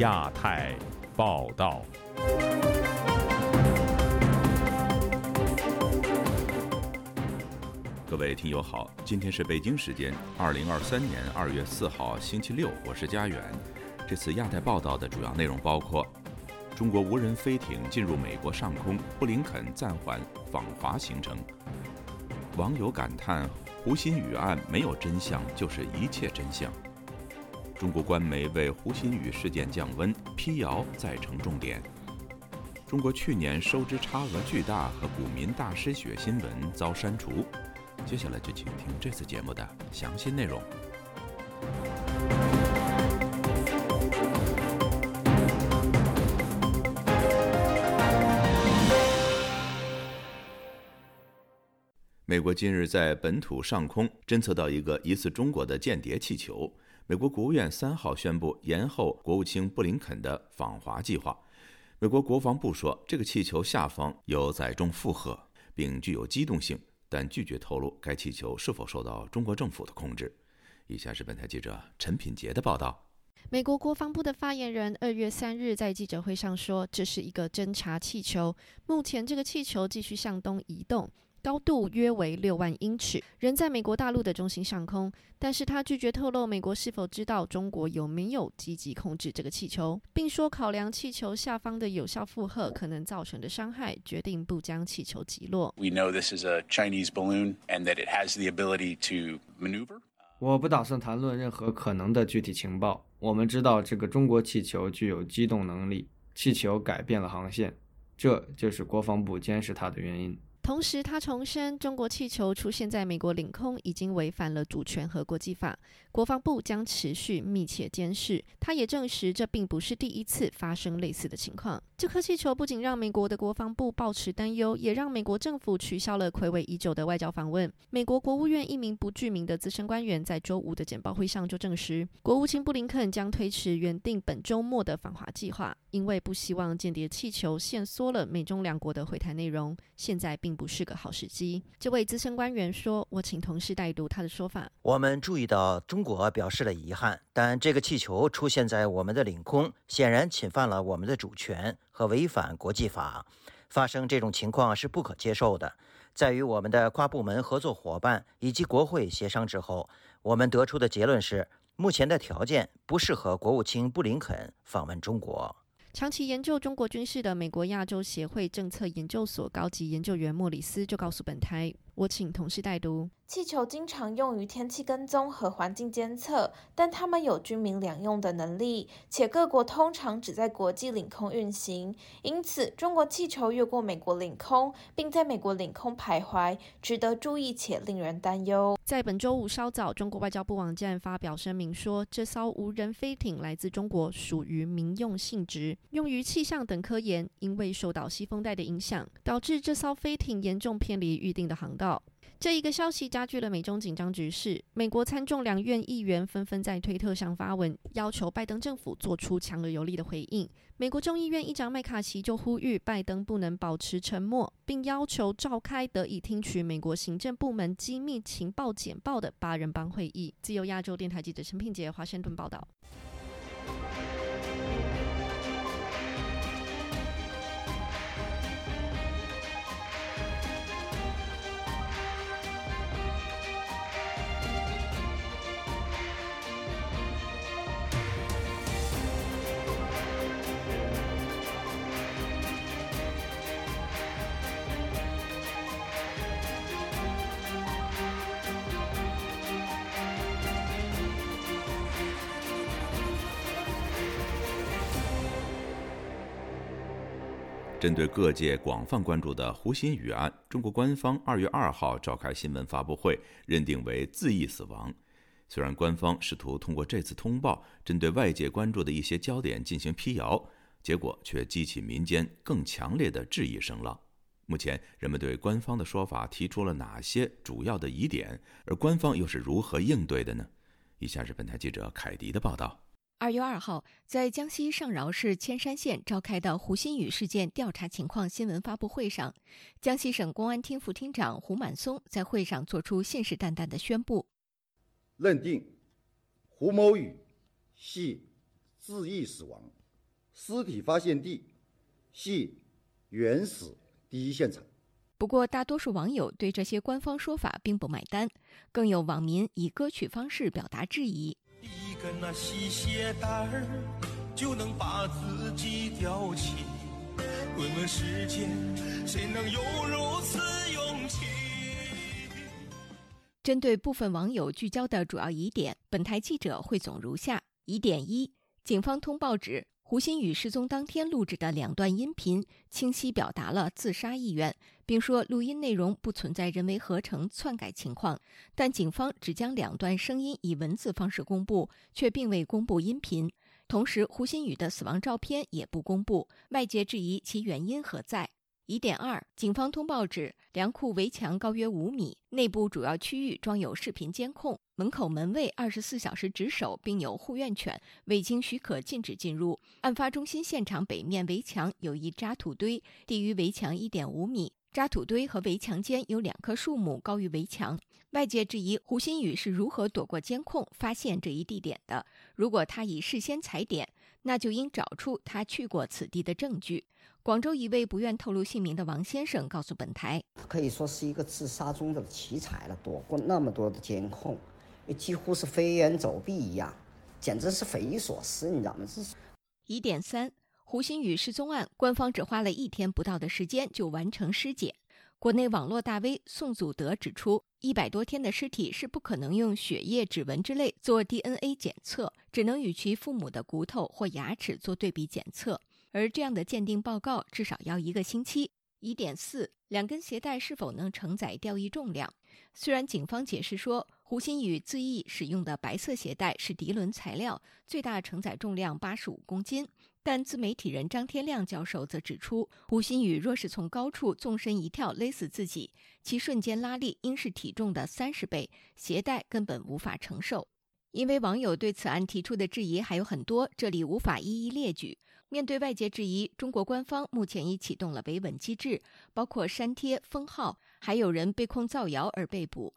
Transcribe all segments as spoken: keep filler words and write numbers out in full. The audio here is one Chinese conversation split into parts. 亚太报道。各位听友好，今天是北京时间二零二三年二月四号星期六，我是佳远。这次亚太报道的主要内容包括：中国无人飞艇进入美国上空，布林肯暂缓访华行程；网友感叹胡鑫宇案没有真相，就是一切真相；中国官媒为胡鑫宇事件降温，辟谣再成重点；中国去年收支差额巨大和股民大失血新闻遭删除。接下来就请听这次节目的详细内容。美国近日在本土上空侦测到一个疑似中国的间谍气球。美国国务院三号宣布延后国务卿布林肯的访华计划。美国国防部说，这个气球下方有载重负荷，并具有机动性，但拒绝透露该气球是否受到中国政府的控制。以下是本台记者陈品杰的报道。美国国防部的发言人二月三日在记者会上说，这是一个侦察气球，目前这个气球继续向东移动，高度约为六万英尺，仍在美国大陆的中心上空，但是他拒绝透露美国是否知道中国有没有积极控制这个气球，并说考量气球下方的有效负荷可能造成的伤害，决定不将气球击落。We know this is a Chinese balloon and that it has the ability to maneuver. 我不打算谈论任何可能的具体情报。我们知道这个中国气球具有机动能力，气球改变了航线，这就是国防部监视它的原因。同时他重申，中国气球出现在美国领空已经违反了主权和国际法，国防部将持续密切监视。他也证实，这并不是第一次发生类似的情况。这颗气球不仅让美国的国防部抱持担忧，也让美国政府取消了睽违已久的外交访问。美国国务院一名不具名的资深官员在周五的简报会上就证实，国务卿布林肯将推迟原定本周末的访华计划，因为不希望间谍气球限缩了美中两国的会谈内容，现在并不是个好时机。这位资深官员说，我请同事代读他的说法。我们注意到中国表示了遗憾，但这个气球出现在我们的领空，显然侵犯了我们的主权和违反国际法。发生这种情况是不可接受的。在与我们的跨部门合作伙伴以及国会协商之后，我们得出的结论是，目前的条件不适合国务卿布林肯访问中国。长期研究中国军事的美国亚洲协会政策研究所高级研究员莫里斯就告诉本台，我请同事代读。气球经常用于天气跟踪和环境监测，但它们有军民两用的能力，且各国通常只在国际领空运行。因此，中国气球越过美国领空，并在美国领空徘徊，值得注意且令人担忧。在本周五稍早，中国外交部网站发表声明说，这艘无人飞艇来自中国，属于民用性质，用于气象等科研。因为受到西风带的影响，导致这艘飞艇严重偏离预定的航道。这一个消息加剧了美中紧张局势，美国参众两院议员纷纷在推特上发文，要求拜登政府做出强而有力的回应。美国众议院议长麦卡锡就呼吁拜登不能保持沉默，并要求召开得以听取美国行政部门机密情报简报的八人帮会议。自由亚洲电台记者陈品杰，华盛顿报道。针对各界广泛关注的胡鑫宇案，中国官方二月二号召开新闻发布会，认定为自缢死亡。虽然官方试图通过这次通报针对外界关注的一些焦点进行辟谣，结果却激起民间更强烈的质疑声浪。目前人们对官方的说法提出了哪些主要的疑点，而官方又是如何应对的呢？以下是本台记者凯迪的报道。二月二号，在江西上饶市铅山县召开的胡鑫宇事件调查情况新闻发布会上，江西省公安厅副厅长胡满松在会上作出信誓旦旦的宣布，认定胡某宇系自缢死亡。尸体发现地系原始第一现场。不过，大多数网友对这些官方说法并不买单，更有网民以歌曲方式表达质疑。一根那细鞋带儿就能把自己吊起，问问世间谁能有如此勇气。针对部分网友聚焦的主要疑点，本台记者汇总如下：疑点一，警方通报指胡鑫宇失踪当天录制的两段音频清晰表达了自杀意愿，并说录音内容不存在人为合成篡改情况，但警方只将两段声音以文字方式公布，却并未公布音频。同时，胡鑫宇的死亡照片也不公布，外界质疑其原因何在。疑点二，警方通报指粮库围墙高约五米，内部主要区域装有视频监控，门口门卫二十四小时值守，并有护院犬，未经许可禁止进入。案发中心现场北面围墙有一渣土堆，低于围墙一点五米。渣土堆和围墙间有两棵树木高于围墙。外界质疑胡鑫宇是如何躲过监控发现这一地点的。如果他已事先踩点，那就应找出他去过此地的证据。广州一位不愿透露姓名的王先生告诉本台，可以说是一个自杀中的奇才了，躲过那么多的监控，几乎是飞檐走壁一样，简直是匪夷所思，你知道吗？疑点三，胡鑫宇失踪案，官方只花了一天不到的时间就完成尸检。国内网络大 V 宋祖德指出，一百多天的尸体是不可能用血液、指纹之类做 D N A 检测，只能与其父母的骨头或牙齿做对比检测，而这样的鉴定报告至少要一个星期。疑点四，两根鞋带是否能承载吊唁重量？虽然警方解释说，胡鑫宇自缢使用的白色鞋带是涤纶材料，最大承载重量八十五公斤，但自媒体人张天亮教授则指出，胡鑫宇若是从高处纵身一跳勒死自己，其瞬间拉力应是体重的三十倍，鞋带根本无法承受。因为网友对此案提出的质疑还有很多，这里无法一一列举。面对外界质疑，中国官方目前已启动了维稳机制，包括删帖、封号，还有人被控造谣而被捕。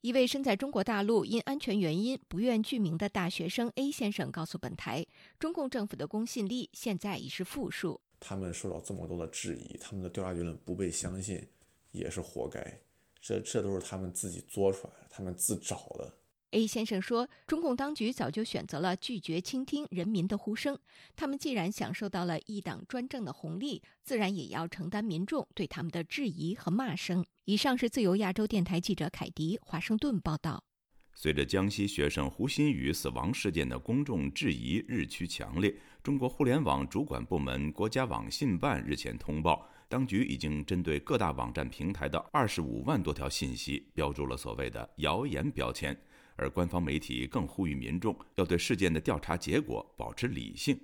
一位身在中国大陆、因安全原因不愿具名的大学生 A 先生告诉本台，中共政府的公信力现在已是负数。他们受到这么多的质疑，他们的调查舆论不被相信，也是活该。这这都是他们自己作出来，他们自找的。A 先生说，中共当局早就选择了拒绝倾听人民的呼声，他们既然享受到了一党专政的红利，自然也要承担民众对他们的质疑和骂声。以上是自由亚洲电台记者凯迪华盛顿报道。随着江西学生胡鑫宇死亡事件的公众质疑日趋强烈，中国互联网主管部门国家网信办日前通报，当局已经针对各大网站平台的二十五万多条信息标注了所谓的谣言标签。而官方媒体更呼吁民众要对事件的调查结果保持理性。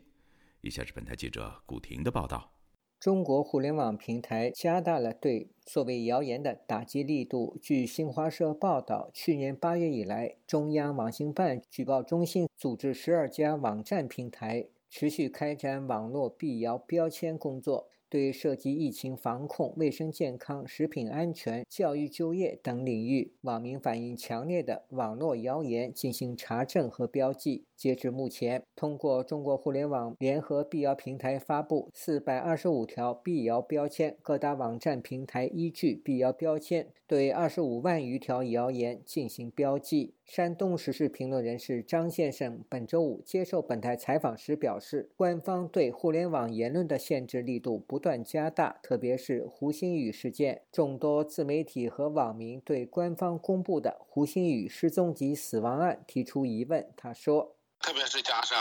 以下是本台记者古婷的报道。中国互联网平台加大了对所谓谣言的打击力度。据新华社报道，去年八月以来，中央网信办举报中信组织十二家网站平台持续开展网络辟谣标签工作，对涉及疫情防控、卫生健康、食品安全、教育就业等领域网民反映强烈的网络谣言进行查证和标记。截至目前，通过中国互联网联合辟谣平台发布四百二十五条辟谣标签，各大网站平台依据辟谣标签对二十五万余条谣言进行标记。山东时事评论人士张先生本周五接受本台采访时表示，官方对互联网言论的限制力度不断加大，特别是胡鑫宇事件，众多自媒体和网民对官方公布的胡鑫宇失踪及死亡案提出疑问。他说，特别是加上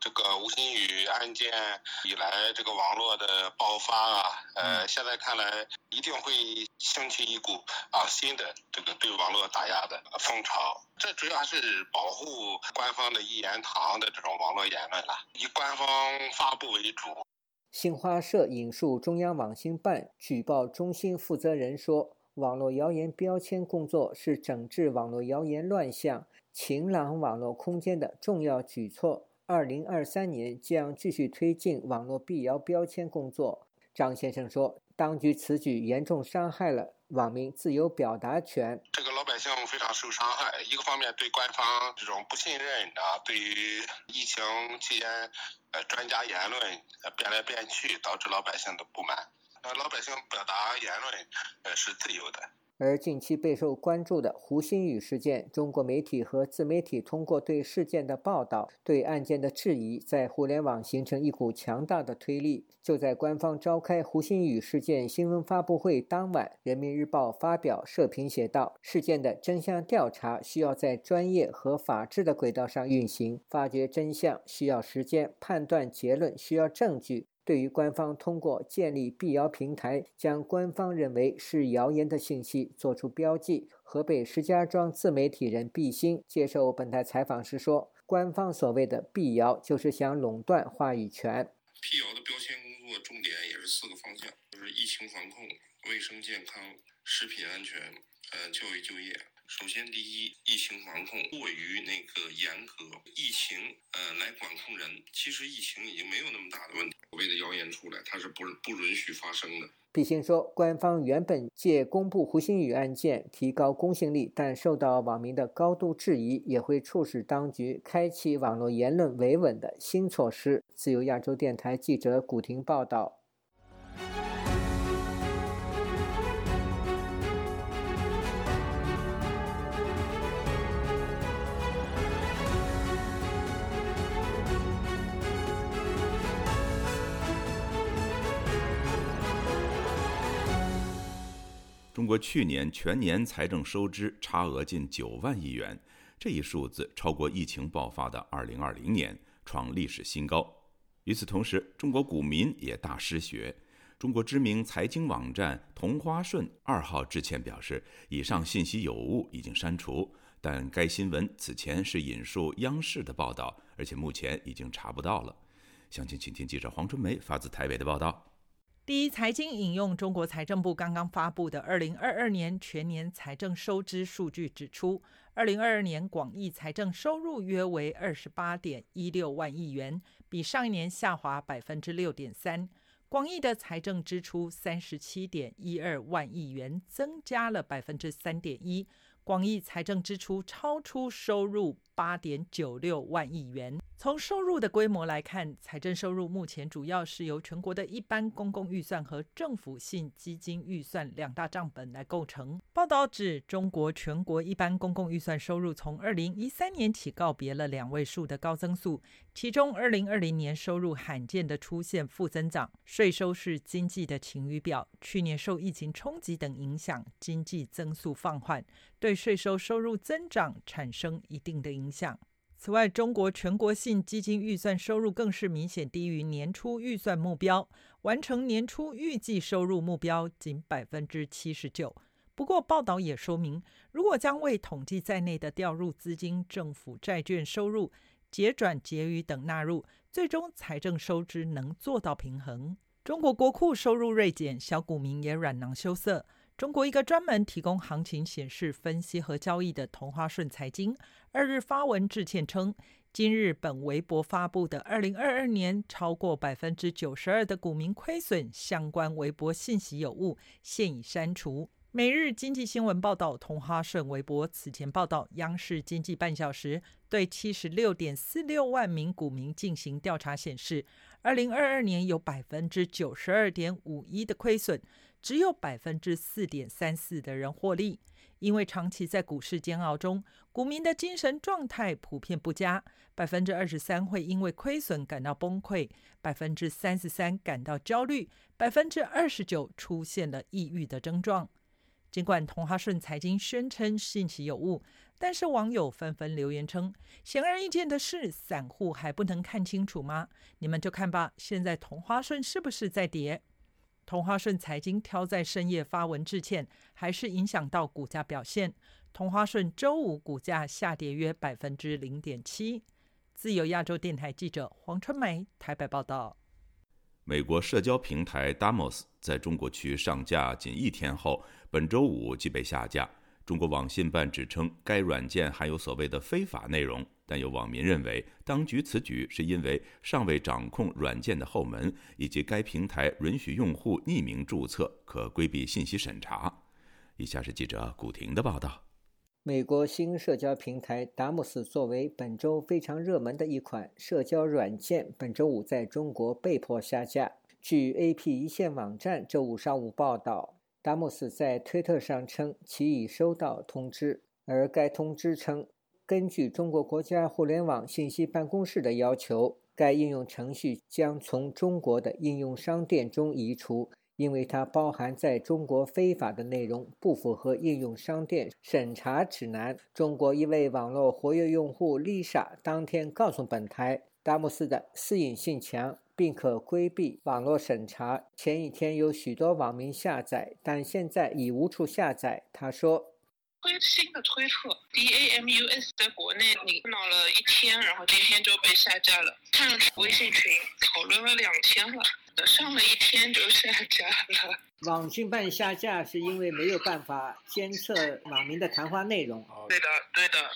这个胡鑫宇案件以来，这个网络的爆发啊，呃，现在看来一定会兴起一股啊新的这个对网络打压的风潮。这主要还是保护官方的一言堂的这种网络言论了，以官方发布为主。新华社引述中央网信办举报中心负责人说，网络谣言标签工作是整治网络谣言乱象、晴朗网络空间的重要举措，二零二三年将继续推进网络辟谣标签工作。张先生说，当局此举严重伤害了网民自由表达权。这个老百姓非常受伤害，一个方面对官方这种不信任啊，对于疫情期间呃专家言论变来变去，导致老百姓的不满。那老百姓表达言论呃是自由的。而近期备受关注的胡鑫宇事件，中国媒体和自媒体通过对事件的报道、对案件的质疑，在互联网形成一股强大的推力。就在官方召开胡鑫宇事件新闻发布会当晚，人民日报发表社评写道：事件的真相调查需要在专业和法治的轨道上运行，发掘真相需要时间，判断结论需要证据。对于官方通过建立辟谣平台，将官方认为是谣言的信息做出标记，河北石家庄自媒体人毕鑫接受本台采访时说，官方所谓的辟谣就是想垄断话语权。辟谣的标签工作重点也是四个方向，就是疫情防控、卫生健康、食品安全、呃、教育就业。首先第一，疫情防控过于那个严格，疫情呃来管控人，其实疫情已经没有那么大的问题，所谓的谣言出来它是 不, 不允许发生的。毕鑫说，官方原本借公布胡鑫宇案件提高公信力，但受到网民的高度质疑，也会促使当局开启网络言论维稳的新措施。自由亚洲电台记者古婷报道。中国去年全年财政收支差额近九万亿元，这一数字超过疫情爆发的二零二零年，创历史新高。与此同时，中国股民也大失血。中国知名财经网站同花顺二号致歉表示，以上信息有误，已经删除，但该新闻此前是引述央视的报道，而且目前已经查不到了。详情请听记者黄春梅发自台北的报道。第一财经引用中国财政部刚刚发布的二零二二年全年财政收支数据指出，二零二二年广义财政收入约为 二十八点一六万亿元，比上一年下滑 百分之六点三， 广义的财政支出 三十七点一二万亿元，增加了 百分之三点一， 广义财政支出超出收入 八点九六万亿元。从收入的规模来看，财政收入目前主要是由全国的一般公共预算和政府性基金预算两大账本来构成。报道指，中国全国一般公共预算收入从二零一三年起告别了两位数的高增速，其中二零二零年收入罕见的出现负增长，税收是经济的晴雨表。去年受疫情冲击等影响，经济增速放缓，对税收收入增长产生一定的影响。此外，中国全国性基金预算收入更是明显低于年初预算目标，完成年初预计收入目标仅 百分之七十九。 不过报道也说明，如果将未统计在内的调入资金、政府债券收入、结转结余等纳入，最终财政收支能做到平衡。中国国库收入锐减，小股民也软囊羞涩。中国一个专门提供行情显示分析和交易的同花顺财经二日发文致歉称，今日本微博发布的二零二二年超过 百分之九十二 的股民亏损相关微博信息有误，现已删除。每日经济新闻报道同花顺微博此前报道，央视经济半小时对 七十六点四六万名股民进行调查显示，二零二二年有 百分之九十二点五一 的亏损，只有 百分之四点三四 的人获利。因为长期在股市煎熬中，股民的精神状态普遍不佳， 百分之二十三 会因为亏损感到崩溃， 百分之三十三 感到焦虑， 百分之二十九 出现了抑郁的症状。尽管同花顺财经宣称信息有误，但是网友纷纷留言称，显而易见的是，散户还不能看清楚吗？你们就看吧，现在同花顺是不是在跌？同花顺财经挑在深夜发文致歉，还是影响到股价表现。同花顺周五股价下跌约 百分之零点七。 自由亚洲电台记者黄春梅台北报道。美国社交平台 Damos 在中国区上架仅一天后，本周五即被下架。中国网信办指称该软件含有所谓的非法内容，但有网民认为当局此举是因为尚未掌控软件的后门，以及该平台允许用户匿名注册，可规避信息审查。以下是记者古婷的报道。美国新社交平台达姆斯作为本周非常热门的一款社交软件，本周五在中国被迫下架。据 A P 一线网站周五上午报道，达姆斯在推特上称其已收到通知，而该通知称，根据中国国家互联网信息办公室的要求，该应用程序将从中国的应用商店中移除，因为它包含在中国非法的内容，不符合应用商店审查指南。中国一位网络活跃用户 Lisa 当天告诉本台，达姆斯的私隐性强，并可规避网络审查。前一天有许多网民下载，但现在已无处下载。她说，新的推特 D A M U S 在国内你闹了一天，然后今天就被下架了。看了微信群讨论了两天了，上了一天就下架了。网信办下架是因为没有办法监测网民的谈话内容。对的对的，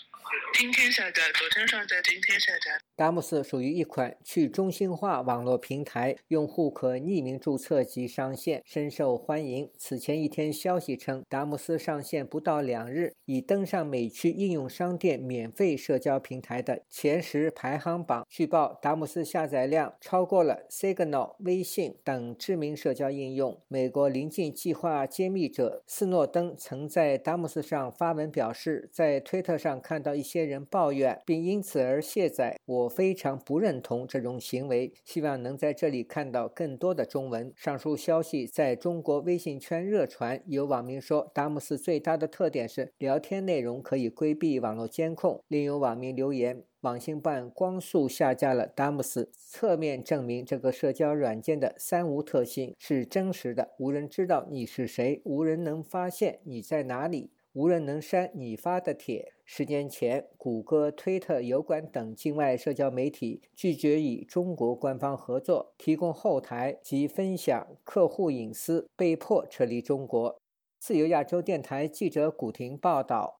今天下架，昨天上架，今天下架。达姆斯属于一款去中心化网络平台，用户可匿名注册及上线，深受欢迎。此前一天消息称，达姆斯上线不到两日，已登上美区应用商店免费社交平台的前十排行榜。据报，达姆斯下载量超过了 Signal、微信等知名社交应用。美国邻近计划揭秘者斯诺登曾在达姆斯上发文表示，在推特上看到一些人抱怨并因此而卸载，我非常不认同这种行为，希望能在这里看到更多的中文。上述消息在中国微信圈热传，有网民说达姆斯最大的特点是聊天内容可以规避网络监控。另有网民留言，网信办光速下架了达姆斯，侧面证明这个社交软件的三无特性是真实的：无人知道你是谁，无人能发现你在哪里，无人能删你发的帖。十年前，谷歌、推特、油管等境外社交媒体拒绝与中国官方合作，提供后台及分享客户隐私，被迫撤离中国。自由亚洲电台记者古婷报道。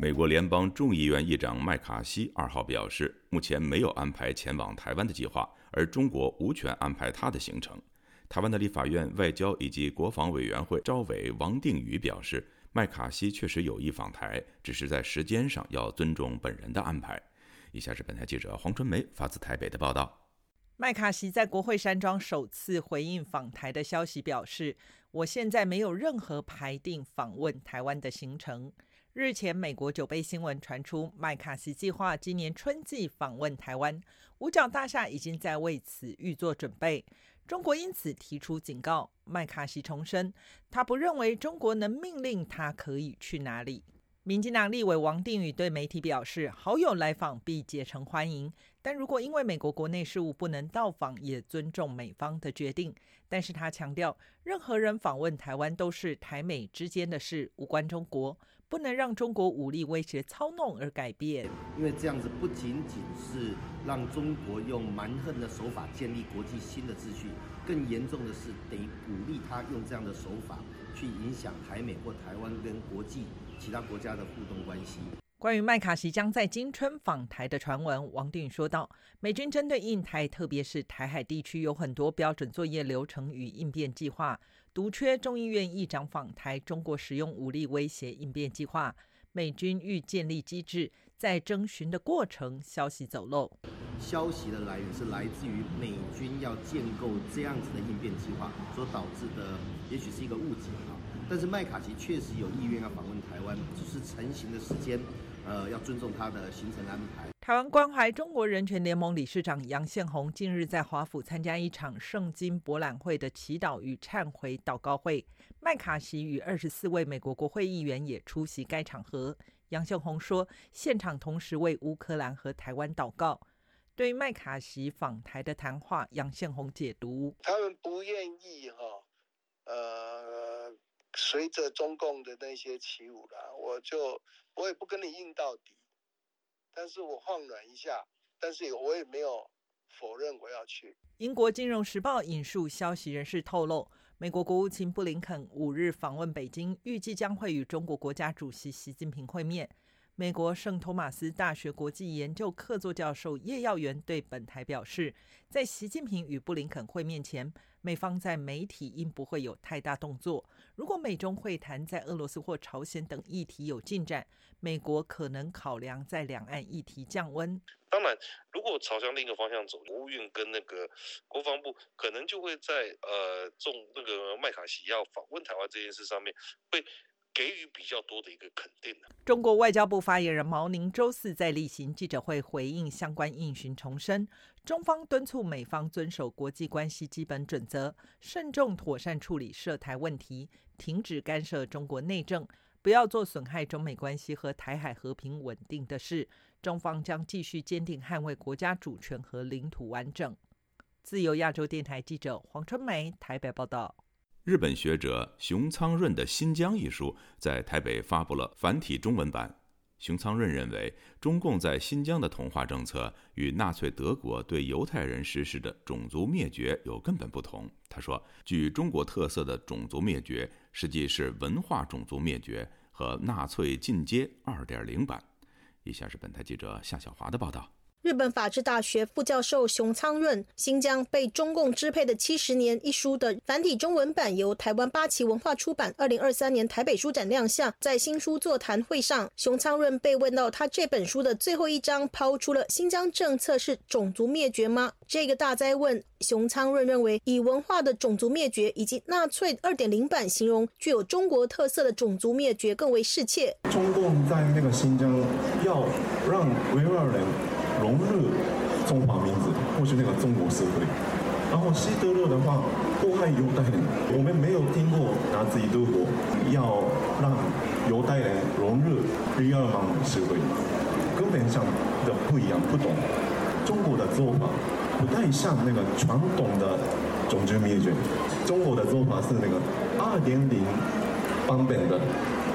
美国联邦众议院议长麦卡锡二号表示，目前没有安排前往台湾的计划，而中国无权安排他的行程。台湾的立法院外交以及国防委员会召委王定宇表示，麦卡锡确实有意访台，只是在时间上要尊重本人的安排。以下是本台记者黄春梅发自台北的报道。麦卡锡在国会山庄首次回应访台的消息表示，我现在没有任何排定访问台湾的行程。日前，美国九杯新闻传出麦卡锡计划今年春季访问台湾，五角大厦已经在为此预做准备。中国因此提出警告。麦卡锡重申，他不认为中国能命令他可以去哪里。民进党立委王定宇对媒体表示，好友来访必竭诚欢迎，但如果因为美国国内事务不能到访，也尊重美方的决定。但是他强调，任何人访问台湾都是台美之间的事，无关中国。不能让中国武力威胁操弄而改变，因为这样子不仅仅是让中国用蛮横的手法建立国际新的秩序，更严重的是得鼓励他用这样的手法去影响台美或台湾跟国际其他国家的互动关系。关于麦卡锡将在今春访台的传闻，王定宇说道，美军针对印台特别是台海地区有很多标准作业流程与应变计划，独缺众议院议长访台中国使用武力威胁应变计划，美军欲建立机制，在征询的过程消息走漏。消息的来源是来自于美军要建构这样子的应变计划所导致的，也许是一个误解啊。但是麦卡锡确实有意愿要访问台湾，只是成型的时间呃，要尊重他的行程安排。台湾关怀中国人权联盟理事长杨宪宏近日在华府参加一场圣经博览会的祈祷与忏悔祷告会，麦卡锡与二十四位美国国会议员也出席该场合。杨宪宏说，现场同时为乌克兰和台湾祷告。对于麦卡锡访台的谈话，杨宪宏解读：他们不愿意、哦、呃，随着中共的那些起舞啦，我就。我也不跟你硬到底，但是我晃软一下，但是我也没有否认我要去。英国金融时报引述消息人士透露，美国国务卿布林肯五日访问北京，预计将会与中国国家主席习近平会面。美国圣托马斯大学国际研究客座教授叶耀元对本台表示，在习近平与布林肯会面前，美方在媒体应不会有太大动作。如果美中会谈在俄罗斯或朝鲜等议题有进展，美国可能考量在两岸议题降温。当然，如果朝向另一个方向走，国务院跟那个国防部可能就会在呃，中那个麦卡锡要访问台湾这件事上面会给予比较多的一个肯定。中国外交部发言人毛宁周四在例行记者会回应相关应询，重申中方敦促美方遵守国际关系基本准则，慎重妥善处理涉台问题，停止干涉中国内政，不要做损害中美关系和台海和平稳定的事。中方将继续坚定捍卫国家主权和领土完整。自由亚洲电台记者黄春梅台北报道。日本学者熊仓润的《新疆》一书在台北发布了繁体中文版。熊仓润认为，中共在新疆的同化政策与纳粹德国对犹太人实施的种族灭绝有根本不同。他说，具中国特色的种族灭绝实际是文化种族灭绝和纳粹进阶 二点零 版。以下是本台记者夏小华的报道。日本法治大学副教授熊仓润《新疆被中共支配的七十年》一书的繁体中文版由台湾八旗文化出版，二零二三年台北书展亮相。在新书座谈会上，熊仓润被问到他这本书的最后一章抛出了新疆政策是种族灭绝吗这个大哉问。熊仓润认为，以文化的种族灭绝以及纳粹 二点零 版形容具有中国特色的种族灭绝更为适切。中共在那个新疆要让维吾尔人融入中华民族或是那个中国社会，然后希特勒的话迫害犹太人，我们没有听过拿自己德国要让犹太人融入第二方社会，根本上的不一样，不懂中国的做法不太像那个传统的种族灭绝，中国的做法是那个 二点零 版本的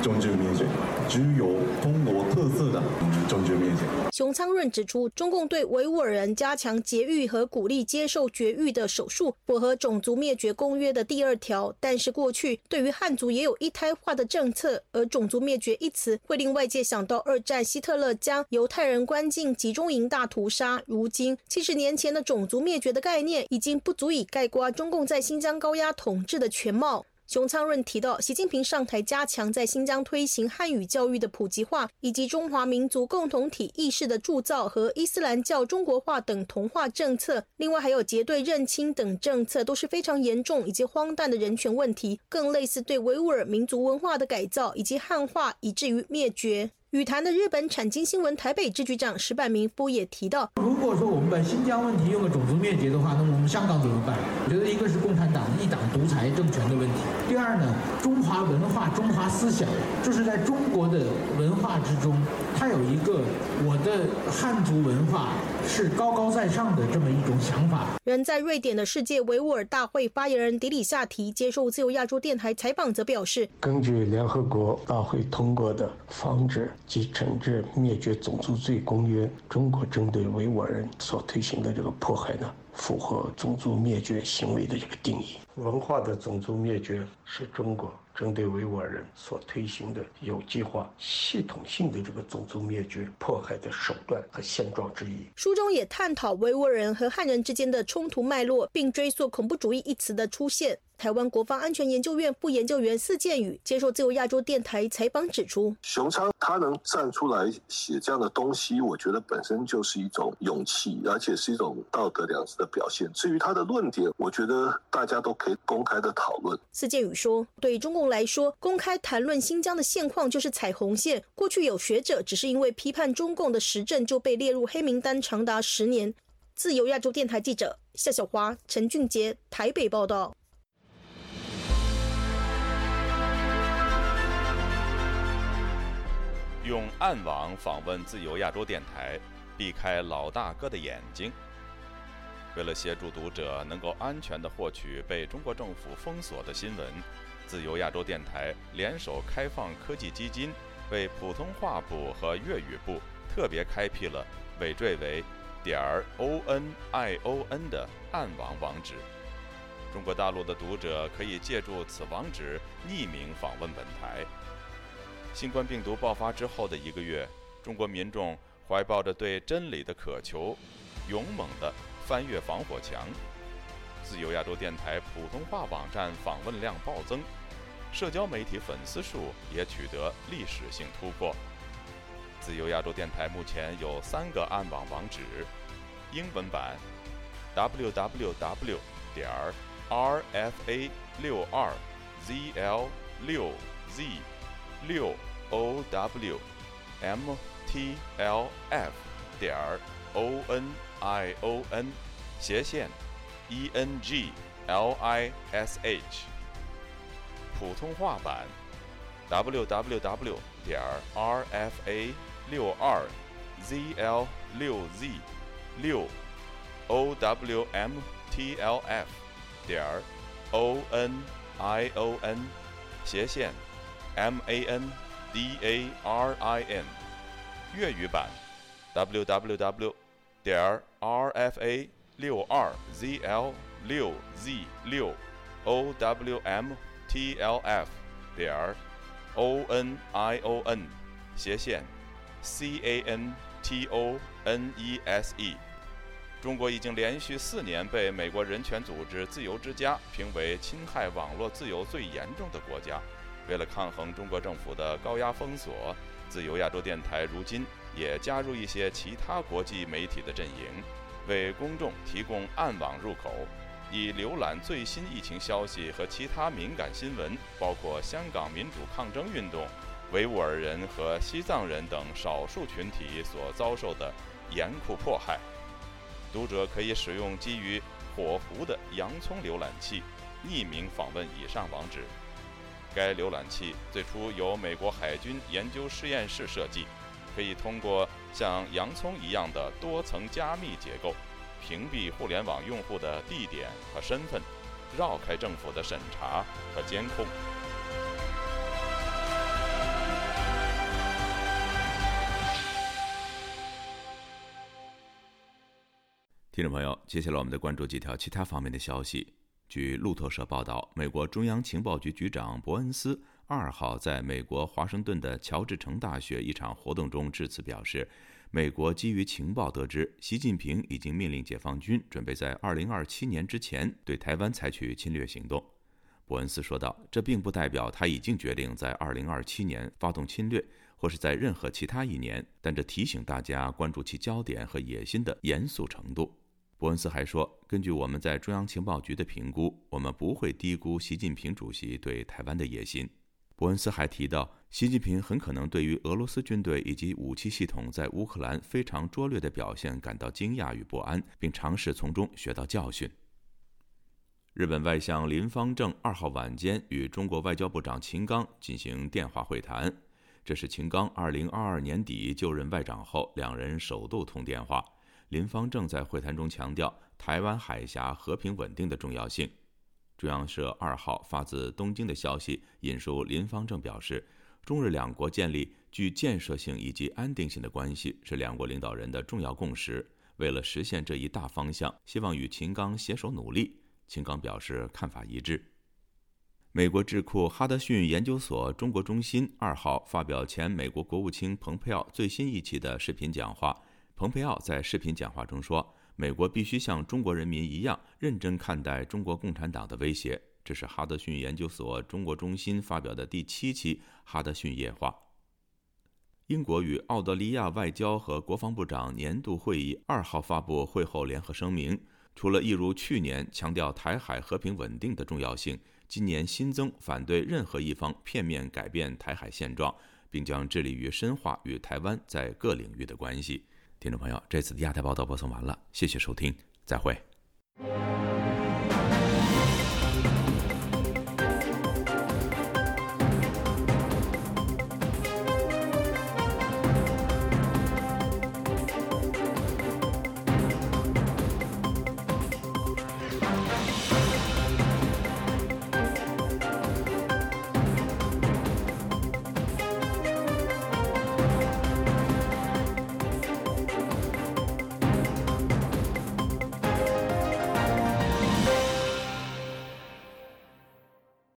种族灭绝，具有中国特色的种族灭绝。熊仓润指出，中共对维吾尔人加强节育和鼓励接受绝育的手术，符合种族灭绝公约的第二条。但是过去对于汉族也有一胎化的政策，而种族灭绝一词会令外界想到二战希特勒将犹太人关进集中营大屠杀。如今七十年前的种族灭绝的概念已经不足以概括中共在新疆高压统治的全貌。熊仓润提到，习近平上台加强在新疆推行汉语教育的普及化，以及中华民族共同体意识的铸造和伊斯兰教中国化等同化政策，另外还有结对认亲等政策，都是非常严重以及荒诞的人权问题，更类似对维吾尔民族文化的改造以及汉化，以至于灭绝。语坛的日本产经新闻台北支局长石柏明夫也提到，如果说我们把新疆问题用个种族灭绝的话，那么我们香港怎么办？我觉得一个是共产党一党独裁政权的问题，第二呢，中华文化、中华思想，就是在中国的文化之中，它有一个我的汉族文化是高高在上的这么一种想法。人在瑞典的世界维吾尔大会发言人迪里夏提接受自由亚洲电台采访则表示，根据联合国大会通过的防止及惩治灭绝种族罪公约，中国针对维吾尔人所推行的这个迫害呢，符合种族灭绝行为的这个定义。文化的种族灭绝是中国针对维吾尔人所推行的有计划、系统性的这个种族灭绝迫害的手段和现状之一。书中也探讨维吾尔人和汉人之间的冲突脉络，并追溯恐怖主义一词的出现。台湾国防安全研究院副研究员四建宇接受自由亚洲电台采访指出，熊仓他能站出来写这样的东西，我觉得本身就是一种勇气，而且是一种道德良知的表现。至于他的论点，我觉得大家都可以公开的讨论。四建宇说，对中共来说，公开谈论新疆的现况就是踩红线。过去有学者只是因为批判中共的时政就被列入黑名单长达十年。自由亚洲电台记者夏小华、陈俊杰台北报道。用暗网访问自由亚洲电台，避开老大哥的眼睛。为了协助读者能够安全地获取被中国政府封锁的新闻，自由亚洲电台联手开放科技基金，为普通话部和粤语部特别开辟了尾缀为点 onion 的暗网网址。中国大陆的读者可以借助此网址匿名访问本台。新冠病毒爆发之后的一个月，中国民众怀抱着对真理的渴求，勇猛地翻越防火墙。自由亚洲电台普通话网站访问量暴增，社交媒体粉丝数也取得历史性突破。自由亚洲电台目前有三个暗网网址，英文版 w w w 点 r f a 六 二 z l 六 z 六 o w m t l f 点 onion 斜线 english， 普通话版 www 点 rfa六二 zl 六 z 六 owmtlf 点 onion 斜线 mandarin， 粤语版 www 点 rfa 六二 zl 六 z 六 owmtlf 点 onion 斜线 cantonese。 中国已经连续四年被美国人权组织自由之家评为侵害网络自由最严重的国家。为了抗衡中国政府的高压封锁，自由亚洲电台如今也加入一些其他国际媒体的阵营，为公众提供暗网入口，以浏览最新疫情消息和其他敏感新闻，包括香港民主抗争运动、维吾尔人和西藏人等少数群体所遭受的严酷迫害。读者可以使用基于火狐的洋葱浏览器匿名访问以上网址。该浏览器最初由美国海军研究实验室设计，可以通过像洋葱一样的多层加密结构，屏蔽互联网用户的地点和身份，绕开政府的审查和监控。听众朋友，接下来我们再关注几条其他方面的消息。据路透社报道，美国中央情报局局长伯恩斯二号在美国华盛顿的乔治城大学一场活动中致辞表示，美国基于情报得知，习近平已经命令解放军准备在二零二七年之前对台湾采取侵略行动。伯恩斯说道，这并不代表他已经决定在二零二七年发动侵略，或是在任何其他一年，但这提醒大家关注其焦点和野心的严肃程度。伯恩斯还说，根据我们在中央情报局的评估，我们不会低估习近平主席对台湾的野心。伯恩斯还提到，习近平很可能对于俄罗斯军队以及武器系统在乌克兰非常拙劣的表现感到惊讶与不安，并尝试从中学到教训。日本外相林芳正二号晚间与中国外交部长秦刚进行电话会谈，这是秦刚二零二二年底就任外长后两人首度通电话。林芳正在会谈中强调台湾海峡和平稳定的重要性。中央社二号发自东京的消息引述林芳正表示，中日两国建立具建设性以及安定性的关系是两国领导人的重要共识。为了实现这一大方向，希望与秦刚携手努力。秦刚表示看法一致。美国智库哈德逊研究所中国中心二号发表前美国国务卿蓬佩奥最新一期的视频讲话。蓬佩奥在视频讲话中说，美国必须像中国人民一样认真看待中国共产党的威胁。这是哈德逊研究所中国中心发表的第七期哈德逊夜话。英国与澳大利亚外交和国防部长年度会议二号发布会后联合声明，除了一如去年强调台海和平稳定的重要性，今年新增反对任何一方片面改变台海现状，并将致力于深化与台湾在各领域的关系。听众朋友，这次的亚太报道播送完了，谢谢收听，再会。